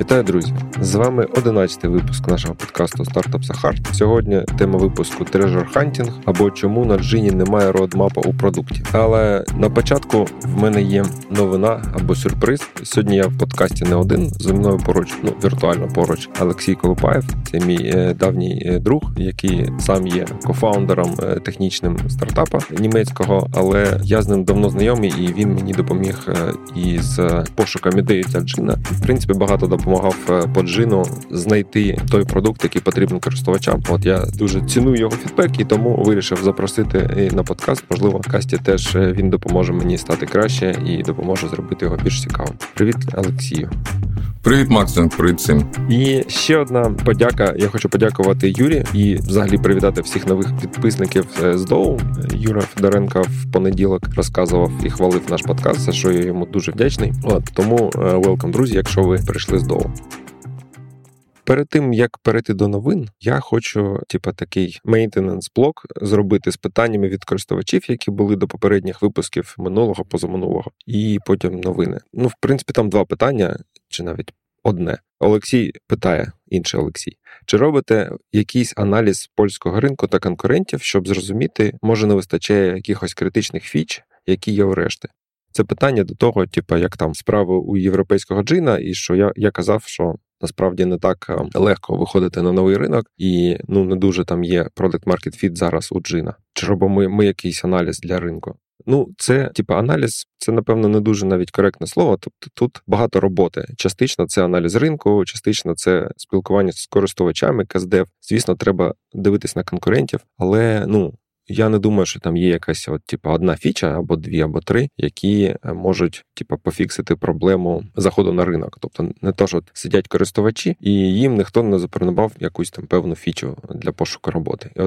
Вітаю, друзі! З вами 11-й випуск нашого подкасту Startups are hard. Сьогодні тема випуску Treasure Hunting або чому на Джині немає роадмапа у продукті. Але на початку в мене є новина або сюрприз. Сьогодні я в подкасті не один, зі мною поруч, віртуально поруч, Алексій Колупаєв. Це мій давній друг, який сам є кофаундером технічним стартапа німецького, але я з ним давно знайомий і він мені допоміг із пошуком ідеї для Джина. В принципі, багато допомагав по Джину знайти той продукт, який потрібен користувачам. От я дуже ціную його фідбек і тому вирішив запросити на подкаст. Можливо, в касті теж він допоможе мені стати краще і допоможе зробити його більш цікавим. Привіт, Олексію. Привіт, Максим. Привіт всім. І ще одна подяка. Я хочу подякувати Юрі і взагалі привітати всіх нових підписників з ДОУ. Юра Федоренко в понеділок розказував і хвалив наш подкаст, за що я йому дуже вдячний. От, тому welcome, друзі, якщо ви прийшли з ДОУ. Перед тим, як перейти до новин, я хочу такий мейтенанс-блок зробити з питаннями від користувачів, які були до попередніх випусків минулого, позаминулого, і потім новини. В принципі, там два питання, чи навіть одне. Олексій питає, інший Олексій, чи робите якийсь аналіз польського ринку та конкурентів, щоб зрозуміти, може не вистачає якихось критичних фіч, які є у решти? Це питання до того, як там справи у європейського джина, і що я казав, що насправді не так легко виходити на новий ринок, і не дуже там є product-market-fit зараз у джина. Чи робимо ми якийсь аналіз для ринку? Це, аналіз, це, напевно, не дуже навіть коректне слово, тобто тут багато роботи. Частично це аналіз ринку, частично це спілкування з користувачами, КСДФ. Звісно, треба дивитись на конкурентів, але, я не думаю, що там є якась одна фіча, або дві, або три, які можуть пофіксити проблему заходу на ринок. Тобто не то, що сидять користувачі, і їм ніхто не запропонував якусь там певну фічу для пошуку роботи. І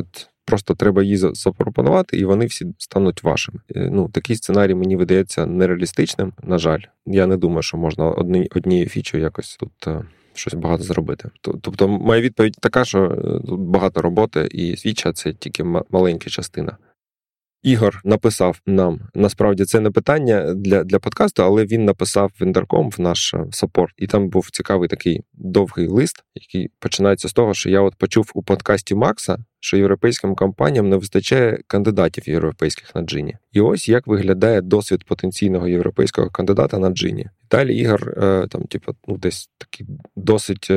просто треба її запропонувати, і вони всі стануть вашими. Такий сценарій мені видається нереалістичним, на жаль. Я не думаю, що можна однією фічою якось тут щось багато зробити. Тобто моя відповідь така, що тут багато роботи, і фіча – це тільки маленька частина. Ігор написав нам, насправді це не питання для подкасту, але він написав в Intercom, в наш саппорт, і там був цікавий такий довгий лист, який починається з того, що я почув у подкасті Макса, що європейським компаніям не вистачає кандидатів європейських на джині. І ось як виглядає досвід потенційного європейського кандидата на джині. Далі Ігор, десь такий досить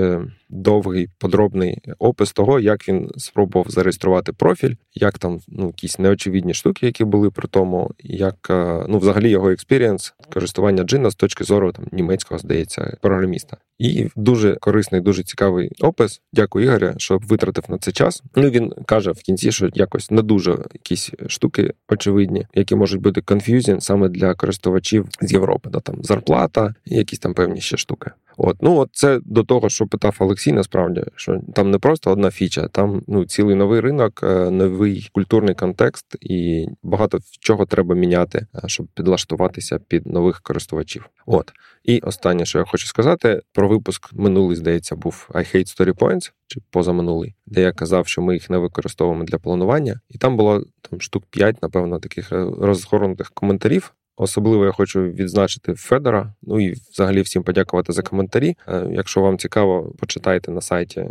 довгий, подробний опис того, як він спробував зареєструвати профіль, як там, якісь неочевидні штуки, які були при тому, як, взагалі його експірієнс користування джина з точки зору німецького, здається, програміста. І дуже корисний, дуже цікавий опис. Дякую, Ігоря, що витратив на це час. Він каже в кінці, що якось не дуже якісь штуки очевидні, які можуть бути confusing саме для користувачів з Європи. Да, там зарплата, якісь там певні ще штуки. Це до того, що питав Олексій, насправді, що там не просто одна фіча, там цілий новий ринок, новий культурний контекст і багато чого треба міняти, щоб підлаштуватися під нових користувачів. І останнє, що я хочу сказати, про випуск минулий, здається, був I Hate Story Points, чи позаминулий, де я казав, що ми їх не використовуємо для планування. І там було штук 5, напевно, таких розгорнутих коментарів. Особливо я хочу відзначити Федора, і взагалі всім подякувати за коментарі. Якщо вам цікаво, почитайте на сайті.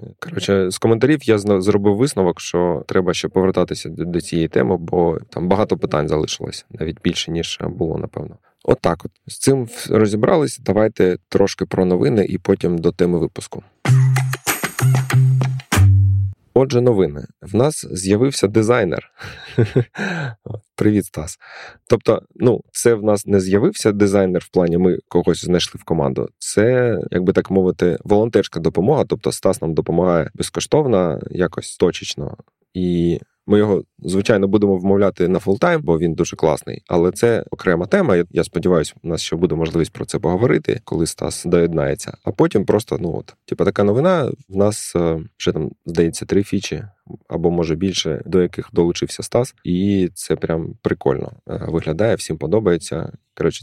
З коментарів я зробив висновок, що треба ще повертатися до цієї теми, бо там багато питань залишилось, навіть більше, ніж було, напевно. Отак. З цим розібрались. Давайте трошки про новини і потім до теми випуску. Отже, новини. В нас з'явився дизайнер. Привіт, Стас. Тобто, це в нас не з'явився дизайнер в плані ми когось знайшли в команду. Це, як би так мовити, волонтерська допомога. Тобто Стас нам допомагає безкоштовно, якось точечно. І ми його, звичайно, будемо вмовляти на фултайм, бо він дуже класний. Але це окрема тема. Я сподіваюся, у нас ще буде можливість про це поговорити, коли Стас доєднається. А потім просто, така новина. В нас вже там, здається, 3 фічі, або може більше, до яких долучився Стас. І це прям прикольно виглядає, всім подобається.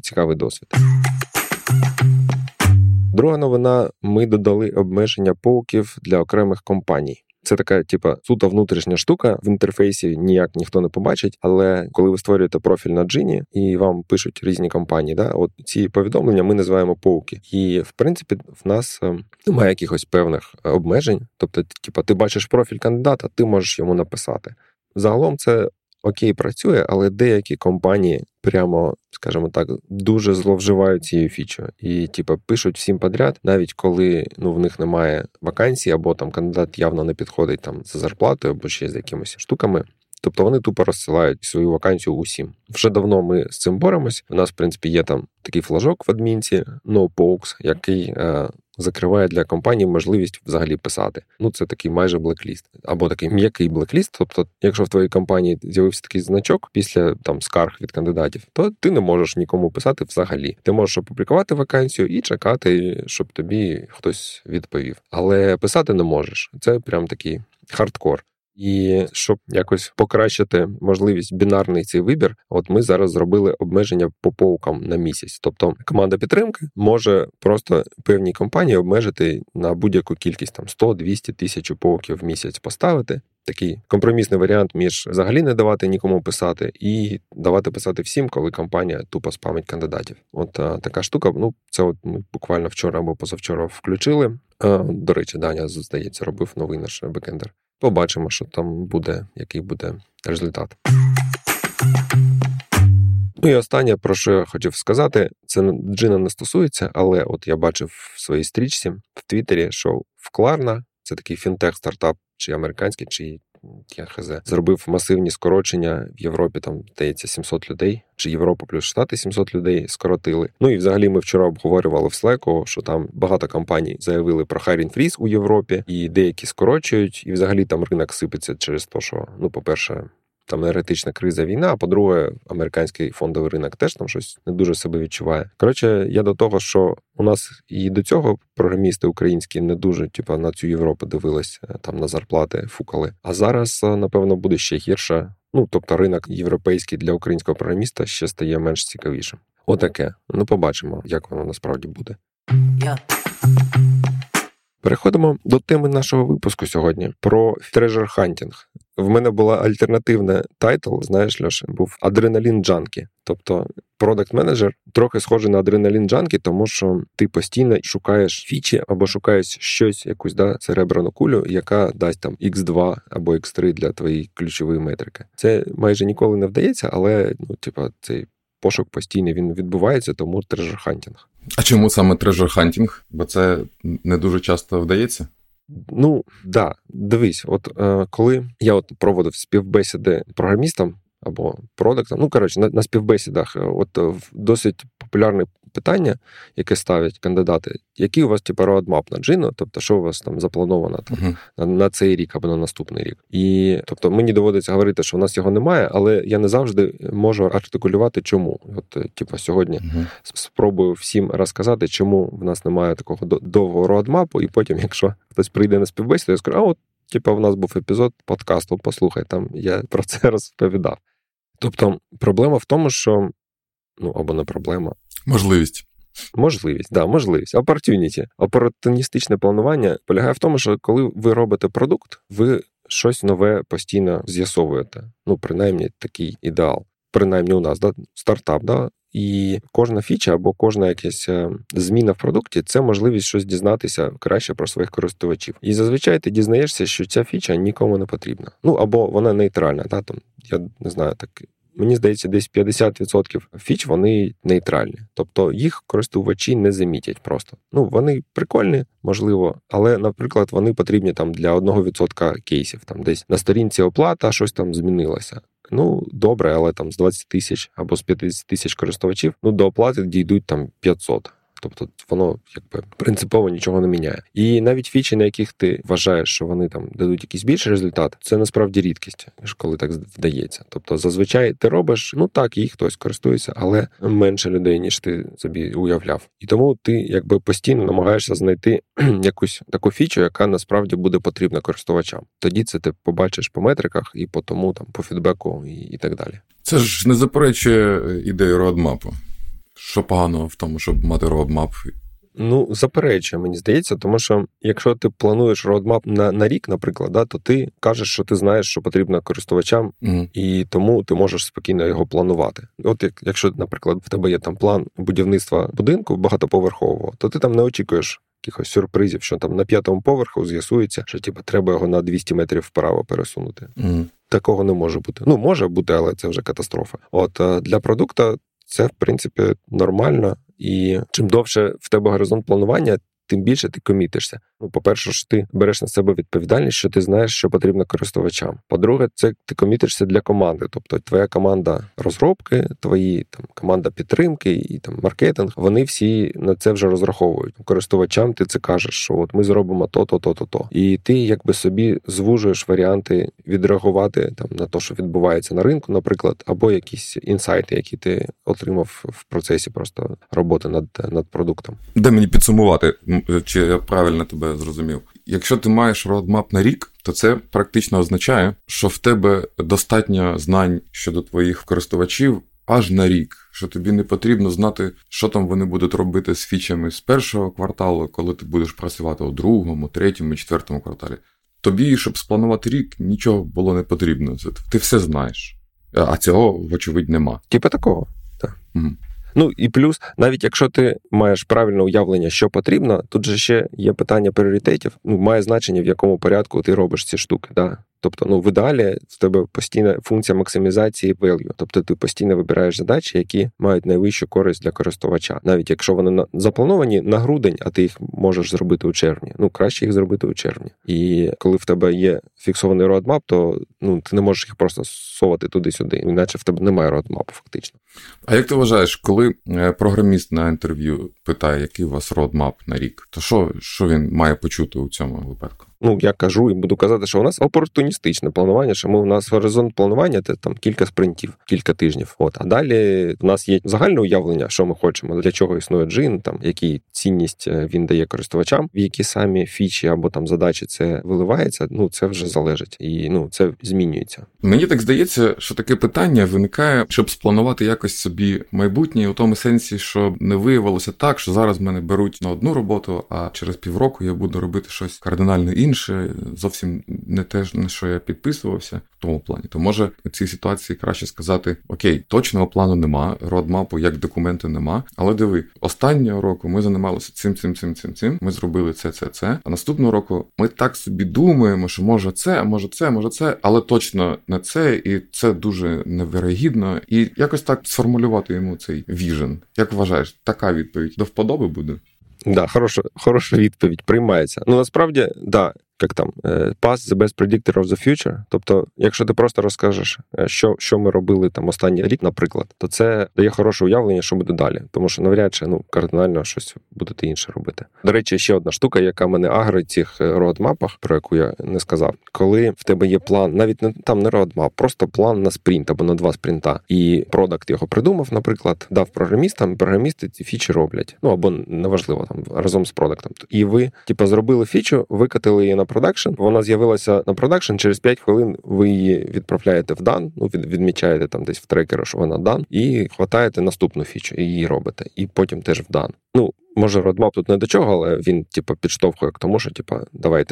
Цікавий досвід. Друга новина. Ми додали обмеження поуків для окремих компаній. Це така, суто внутрішня штука, в інтерфейсі ніяк ніхто не побачить, але коли ви створюєте профіль на Джині і вам пишуть різні компанії, от ці повідомлення ми називаємо поуки. І, в принципі, в нас немає якихось певних обмежень. Тобто, ти бачиш профіль кандидата, ти можеш йому написати. Загалом це окей працює, але деякі компанії прямо, скажімо так, дуже зловживають цією фічою. І, пишуть всім подряд, навіть коли в них немає вакансій, або там кандидат явно не підходить за зарплатою, або ще з якимись штуками. Тобто вони тупо розсилають свою вакансію усім. Вже давно ми з цим боремось. У нас, в принципі, є такий флажок в адмінці, no pokes, який закриває для компанії можливість взагалі писати. Це такий майже блекліст. Або такий м'який блекліст. Тобто, якщо в твоїй компанії з'явився такий значок після скарг від кандидатів, то ти не можеш нікому писати взагалі. Ти можеш опублікувати вакансію і чекати, щоб тобі хтось відповів. Але писати не можеш. Це прям такий хардкор. І щоб якось покращити можливість бінарний цей вибір, от ми зараз зробили обмеження по поукам на місяць. Тобто команда підтримки може просто певній компанії обмежити на будь-яку кількість, 100-200 тисяч поуків в місяць поставити. Такий компромісний варіант між взагалі не давати нікому писати і давати писати всім, коли компанія тупо спамить кандидатів. От така штука, це от ми буквально вчора або позавчора включили. До речі, Даня, здається, робив новий наш бекендер. Побачимо, що там буде, який буде результат. І останнє, про що я хотів сказати, це Джина не стосується, але от я бачив в своїй стрічці в Твіттері, що в Кларна, це такий фінтех-стартап, чи американський, чи ТХЗ, зробив масивні скорочення в Європі, здається, 700 людей, чи Європа плюс Штати 700 людей скоротили. І взагалі ми вчора обговорювали в Slack, що там багато компаній заявили про hiring freeze у Європі, і деякі скорочують, і взагалі там ринок сипеться через те, що, по-перше, там енергетична криза, війна, а по-друге, американський фондовий ринок теж там щось не дуже себе відчуває. Я до того, що у нас і до цього програмісти українські не дуже, на цю Європу дивились, на зарплати фукали. А зараз, напевно, буде ще гірше. Тобто ринок європейський для українського програміста ще стає менш цікавішим. Отаке. Побачимо, як воно насправді буде. Переходимо до теми нашого випуску сьогодні про treasure hunting. В мене була альтернативна тайтл, знаєш, Льош, був «Адреналін джанкі». Тобто продакт-менеджер трохи схожий на адреналін джанкі, тому що ти постійно шукаєш фічі або шукаєш щось, якусь серебряну кулю, яка дасть X2 або X3 для твоєї ключової метрики. Це майже ніколи не вдається, але цей пошук постійний він відбувається, тому трежер-хантінг. А чому саме трежер-хантінг? Бо це не дуже часто вдається? Дивись, коли я проводив співбесіди програмістам або продактам, на співбесідах, досить популярне питання, яке ставлять кандидати, який у вас roadmap на Джину, тобто що у вас заплановано на цей рік або на наступний рік. І тобто мені доводиться говорити, що в нас його немає, але я не завжди можу артикулювати чому. Сьогодні спробую всім розказати, чому в нас немає такого довгого роадмапу, і потім, якщо хтось прийде на співбесіду, я скажу, в нас був епізод подкасту, послухай, там я про це розповідав. Тобто проблема в тому, що або не проблема. Можливість, можливість. Opportunity. Оперативністичне планування полягає в тому, що коли ви робите продукт, ви щось нове постійно з'ясовуєте. Принаймні, такий ідеал. Принаймні у нас, стартап, І кожна фіча або кожна якась зміна в продукті – це можливість щось дізнатися краще про своїх користувачів. І зазвичай ти дізнаєшся, що ця фіча нікому не потрібна. Або вона нейтральна, я не знаю, мені здається, десь 50% фіч, вони нейтральні. Тобто їх користувачі не замітять просто. Вони прикольні, можливо, але, наприклад, вони потрібні для 1% кейсів. Десь на сторінці оплата щось змінилося. Добре, але з 20 тисяч або з 50 тисяч користувачів, до оплати дійдуть 500. Тобто воно принципово нічого не міняє. І навіть фічі, на яких ти вважаєш, що вони дадуть якийсь більший результат, це насправді рідкість, коли так вдається. Тобто зазвичай ти робиш, їх хтось користується, але менше людей, ніж ти собі уявляв. І тому ти постійно намагаєшся знайти якусь таку фічу, яка насправді буде потрібна користувачам. Тоді це ти побачиш по метриках і по тому, по фідбеку і так далі. Це ж не заперечує ідею роадмапу. Що поганого в тому, щоб мати roadmap Ну, заперечує, мені здається, тому що якщо ти плануєш роадмап на рік, наприклад, да, то ти кажеш, що ти знаєш, що потрібно користувачам, і тому ти можеш спокійно його планувати. От якщо, наприклад, в тебе є там план будівництва будинку багатоповерхового, то ти там не очікуєш якихось сюрпризів, що там на 5-му поверху з'ясується, що типу, треба його на 200 метрів вправо пересунути. Такого не може бути. Ну, може бути, але це вже катастрофа. От для продукту це, в принципі, нормально. І чим довше в тебе горизонт планування, тим більше ти комітишся. Ну, по-перше, що ти береш на себе відповідальність, що ти знаєш, що потрібно користувачам. По-друге, це ти комітишся для команди. Тобто твоя команда розробки, твої там команда підтримки і там маркетинг, вони всі на це вже розраховують. Користувачам ти це кажеш, що от ми зробимо то. І ти якби собі звужуєш варіанти відреагувати там на те, що відбувається на ринку, наприклад, або якісь інсайти, які ти отримав в процесі просто роботи над продуктом. Дай мені підсумувати, чи я правильно тебе зрозумів. Якщо ти маєш роадмап на рік, то це практично означає, що в тебе достатньо знань щодо твоїх користувачів аж на рік, що тобі не потрібно знати, що там вони будуть робити з фічами з першого кварталу, коли ти будеш працювати у другому, третьому, четвертому кварталі. Тобі, щоб спланувати рік, нічого було не потрібно. Ти все знаєш, а цього, вочевидь, нема. Типа такого, так. Угу. Ну і плюс, навіть якщо ти маєш правильне уявлення, що потрібно, тут же ще є питання пріоритетів. Ну, має значення, в якому порядку ти робиш ці штуки, да. Тобто, ну, в ідеалі в тебе постійна функція максимізації value. Тобто ти постійно вибираєш задачі, які мають найвищу користь для користувача. Навіть якщо вони заплановані на грудень, а ти їх можеш зробити у червні. Ну, краще їх зробити у червні. І коли в тебе є фіксований roadmap, то ну, ти не можеш їх просто совати туди-сюди. Іначе в тебе немає roadmap фактично. А як ти вважаєш, коли програміст на інтерв'ю питає, який у вас roadmap на рік, то що він має почути у цьому випадку? Ну, я кажу і буду казати, що у нас опортуністичне планування, що у нас горизонт планування – це там кілька спринтів, кілька тижнів. От. А далі у нас є загальне уявлення, що ми хочемо, для чого існує Джин, там, які цінність він дає користувачам, в які самі фічі або там задачі це виливається, ну, це вже залежить. І, ну, це змінюється. Мені так здається, що таке питання виникає, щоб спланувати якось собі майбутнє, у тому сенсі, щоб не виявилося так, що зараз мене беруть на одну роботу, а через півроку я буду робити щось кардинально інше, зовсім не те, на що я підписувався в тому плані. То може в цій ситуації краще сказати, окей, точного плану нема, roadmap як документу нема, але диви, останнього року ми займалися цим, ми зробили це, а наступного року ми так собі думаємо, що може це, але точно не це, і це дуже невірогідно, і якось так сформулювати йому цей віжен. Як вважаєш, така відповідь до вподоби буде? Да, хороша відповідь, приймається. Ну, насправді, да, як там, past the best predictor of the future. Тобто, якщо ти просто розкажеш, що ми робили там останній рік, наприклад, то це дає хороше уявлення, що буде далі. Тому що, навряд чи, ну, кардинально щось будете інше робити. До речі, ще одна штука, яка мене агрить в цих roadmap-ах, про яку я не сказав. Коли в тебе є план, навіть не, там не roadmap, просто план на спринт або на 2 спринта. І продакт його придумав, наприклад, дав програмістам, і програмісти ці фічі роблять. Ну, або, неважливо, там, разом з продактом. І ви, типу, зробили фічу, викатили її на продакшн, вона з'явилася на продакшн, через 5 хвилин ви її відправляєте в дан, ну, відмічаєте там десь в трекеру, що вона дан, і хватаєте наступну фічу, і її робите, і потім теж в дан. Ну, може, roadmap тут не до чого, але він, типу, підштовхує к тому, що, типу,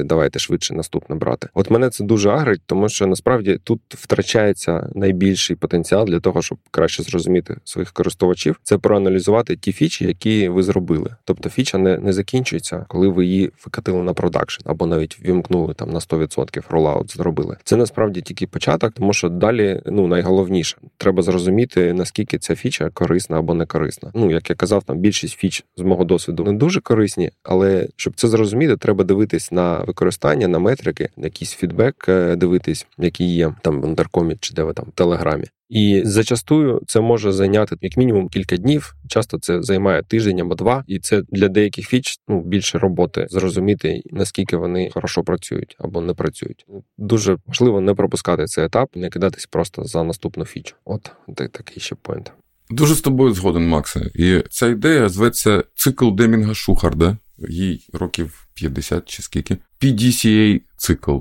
давайте швидше наступне брати. От мене це дуже агрить, тому що, насправді, тут втрачається найбільший потенціал для того, щоб краще зрозуміти своїх користувачів. Це проаналізувати ті фічі, які ви зробили. Тобто фіча не закінчується, коли ви її викатили на продакшн, або навіть вімкнули там на 100% роллаут зробили. Це, насправді, тільки початок, тому що далі, ну, найголовніше. Треба зрозуміти, наскільки ця фіча корисна або не корисна. Ну, як я казав, там більшість фіч з мого досвіду не дуже корисні, але щоб це зрозуміти, треба дивитись на використання, на метрики, якийсь фідбек дивитись, який є там в Intercom чи де ви там в Телеграмі. І зачастую це може зайняти як мінімум кілька днів, часто це займає тиждень або 2, і це для деяких фіч, ну, більше роботи зрозуміти, наскільки вони хорошо працюють або не працюють. Дуже важливо не пропускати цей етап, не кидатись просто за наступну фічу. От такий ще поінт. Дуже з тобою згоден, Максе. І ця ідея зветься цикл Демінга Шухарда. Їй років 50 чи скільки. PDCA цикл.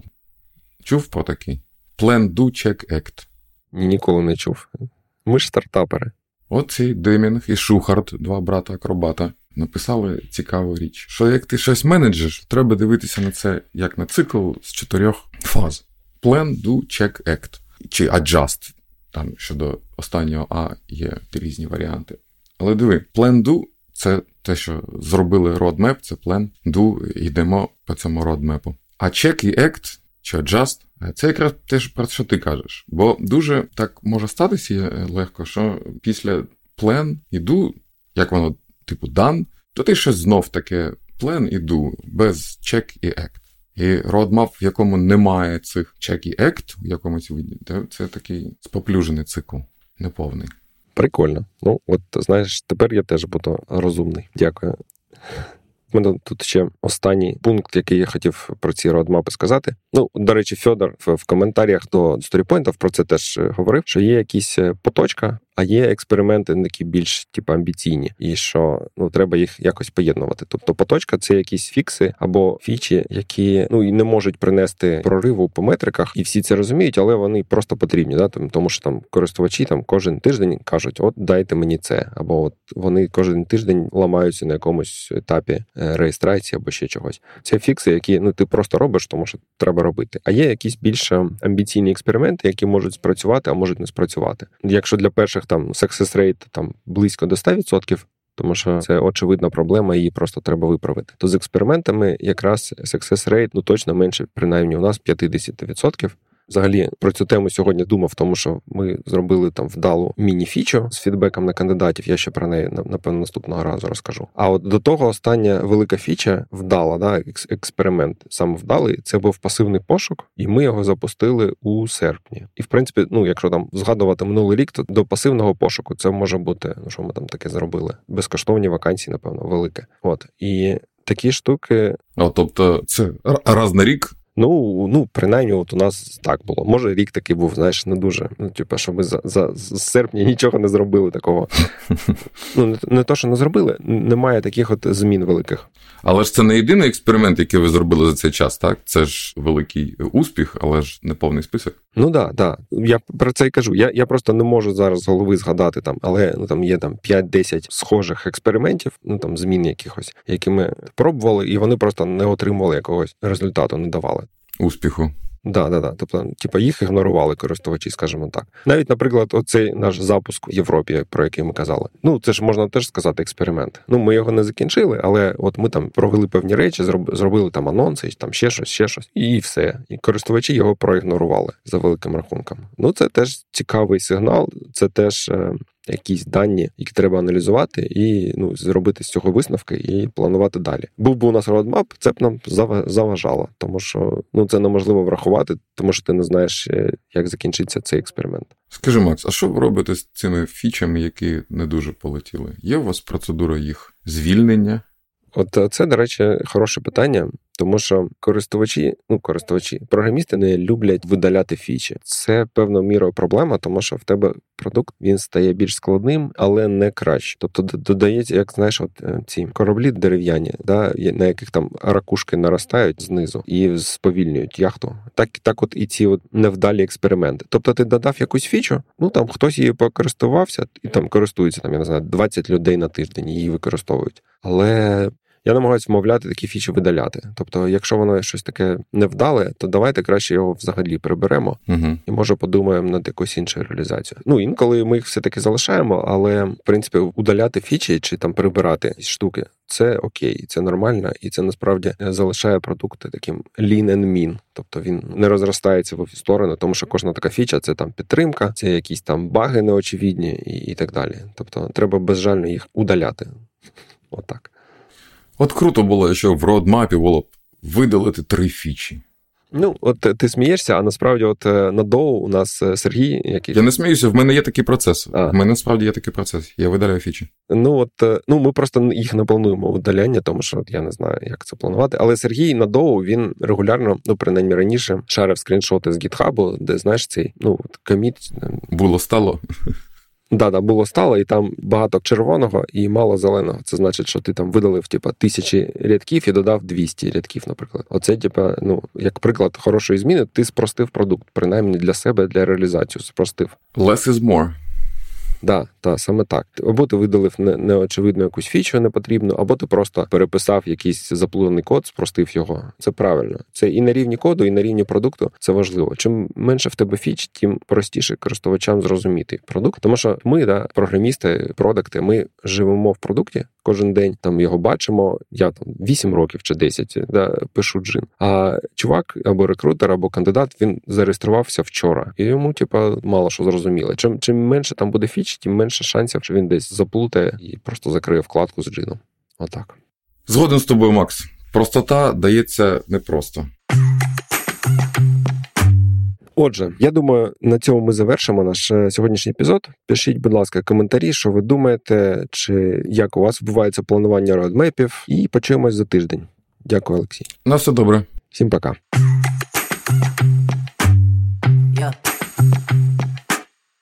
Чув про такий? Plan, Do, Check, Act. Ніколи не чув. Ми ж стартапери. Оцей Демінг і Шухарт, 2 брата-акробата. написали цікаву річ. Що як ти щось менеджиш, треба дивитися на це як на цикл з 4 фаз. Plan, do, check, act. Чи adjust. Там щодо останнього А є різні варіанти. Але диви, plan, do – це те, що зробили roadmap, це plan, do, йдемо по цьому roadmap. А check і act, чи adjust – це якраз те, про що ти кажеш. Бо дуже так може статися легко, що після plan і do, як воно, типу, done, то ти щось знов таке plan і do, без check і act. І roadmap, в якому немає цих check і act, в якомусь виді, це такий споплюжений цикл, неповний. Прикольно. Ну, от, знаєш, тепер я теж буду розумний. Дякую. У мене тут ще останній пункт, який я хотів про ці roadmap сказати. Ну, до речі, Фьодор в коментарях до сторіпойнтів про це теж говорив, що є якісь поточка, а є експерименти такі більш, типу, амбіційні, і що, ну, треба їх якось поєднувати. Тобто поточка – це якісь фікси або фічі, які, ну, і не можуть принести прориву по метриках, і всі це розуміють, але вони просто потрібні, да? Тому що там користувачі там кожен тиждень кажуть, от дайте мені це, або от вони кожен тиждень ламаються на якомусь етапі реєстрації або ще чогось. Це фікси, які, ну, ти просто робиш, тому що треба робити. А є якісь більш амбіційні експерименти, які можуть спрацювати, а можуть не спрацювати. Якщо для перших там success rate там близько до 100%, тому що це очевидна проблема, її просто треба виправити. То з експериментами якраз success rate, ну, точно менше, принаймні у нас 50%. Взагалі про цю тему сьогодні думав, тому що ми зробили там вдалу міні-фічу з фідбеком на кандидатів, я ще про неї, напевно, наступного разу розкажу. А от до того остання велика фіча вдала, да, експеримент саме вдалий, це був пасивний пошук, і ми його запустили у серпні. І, в принципі, ну, якщо там згадувати минулий рік, то до пасивного пошуку це може бути, ну, що ми там таке зробили, безкоштовні вакансії, напевно, велике. От, і такі штуки... А, тобто це раз на рік? Ну, принаймні, от у нас так було. Може, рік такий був, знаєш, не дуже. Ну, типу, що ми з серпня нічого не зробили такого. Ну, не то, що не зробили, немає таких от змін великих. Але ж це не єдиний експеримент, який ви зробили за цей час, так? Це ж великий успіх, але ж не повний список. Ну, так. Я про це й кажу. Я просто не можу зараз з голови згадати там, але, ну, там є там 5-10 схожих експериментів, ну, там змін якихось, які ми пробували, і вони просто не отримували якогось результату, не давали. Успіху. Да. Тобто, типа, їх ігнорували користувачі, скажімо так. Навіть, наприклад, оцей наш запуск в Європі, про який ми казали. Ну, це ж можна теж сказати експеримент. Ну, ми його не закінчили, але от ми там провели певні речі, зробили там анонси, там ще щось, і все. І користувачі його проігнорували за великим рахунком. Ну, це теж цікавий сигнал, це теж якісь дані, які треба аналізувати і, ну, зробити з цього висновки і планувати далі. Був би у нас roadmap, це б нам заважало, тому що, ну, це неможливо врахувати, тому що ти не знаєш, як закінчиться цей експеримент. Скажи, Макс, а що ви робите з цими фічами, які не дуже полетіли? Є у вас процедура їх звільнення? От це, до речі, хороше питання, тому що користувачі, програмісти не люблять видаляти фічі. Це, певно, мірою проблема, тому що в тебе продукт, він стає більш складним, але не краще. Тобто додається, як, знаєш, от ці кораблі дерев'яні, да, на яких там ракушки наростають знизу і сповільнюють яхту. Так от і ці от невдалі експерименти. Тобто ти додав якусь фічу, ну, там хтось її покористувався, і там користується, там, я не знаю, 20 людей на тиждень її використовують. Але... я намагаюся вмовляти такі фічі видаляти. Тобто, якщо воно щось таке невдале, то давайте краще його взагалі приберемо і, може, подумаємо над якусь іншу реалізацію. Ну, інколи ми їх все-таки залишаємо, але, в принципі, удаляти фічі чи там прибирати штуки, це окей, це нормально, і це насправді залишає продукти таким lean and mean. Тобто він не розростається в обі сторони, тому що кожна така фіча – це там підтримка, це якісь там баги неочевидні і так далі. Тобто треба безжально їх удаляти. Отак. От круто було, що в roadmap було б видалити 3 фічі. Ну, от ти смієшся, а насправді от на доу у нас Сергій, який... Я не сміюся, в мене є такий процес. В мене насправді є такий процес. Я видаляю фічі. Ну, ми просто їх не плануємо видаляння, тому що я не знаю, як це планувати. Але Сергій на доу, він регулярно, ну, принаймні раніше, шарив скріншоти з гітхабу, де, знаєш, цей, ну, коміт... Було-стало... Да, було-стало, і там багато червоного і мало зеленого. Це значить, що ти там видалив, типа, 1000 рядків і додав 200 рядків, наприклад. Оце, типа, ну, як приклад хорошої зміни, ти спростив продукт, принаймні для себе, для реалізації спростив. Less is more. Так, саме так. Або ти видалив неочевидно якусь фічу непотрібну, або ти просто переписав якийсь заплутаний код, спростив його. Це правильно. Це і на рівні коду, і на рівні продукту. Це важливо. Чим менше в тебе фіч, тим простіше користувачам зрозуміти продукт. Тому що ми, програмісти, продакти, ми живемо в продукті кожен день, там його бачимо. Я 8 років чи 10 пишу Джин. А чувак або рекрутер, або кандидат, він зареєструвався вчора. І йому, мало що зрозуміло. Чим менше там буде фіч, тим менше шансів, що він десь заплутає і просто закриє вкладку з Джином. Отак. Згоден з тобою, Макс. Простота дається непросто. Отже, я думаю, на цьому ми завершимо наш сьогоднішній епізод. Пишіть, будь ласка, коментарі, що ви думаєте, чи як у вас відбувається планування родмепів. І почуємось за тиждень. Дякую, Олексій. На все добре. Всім пока.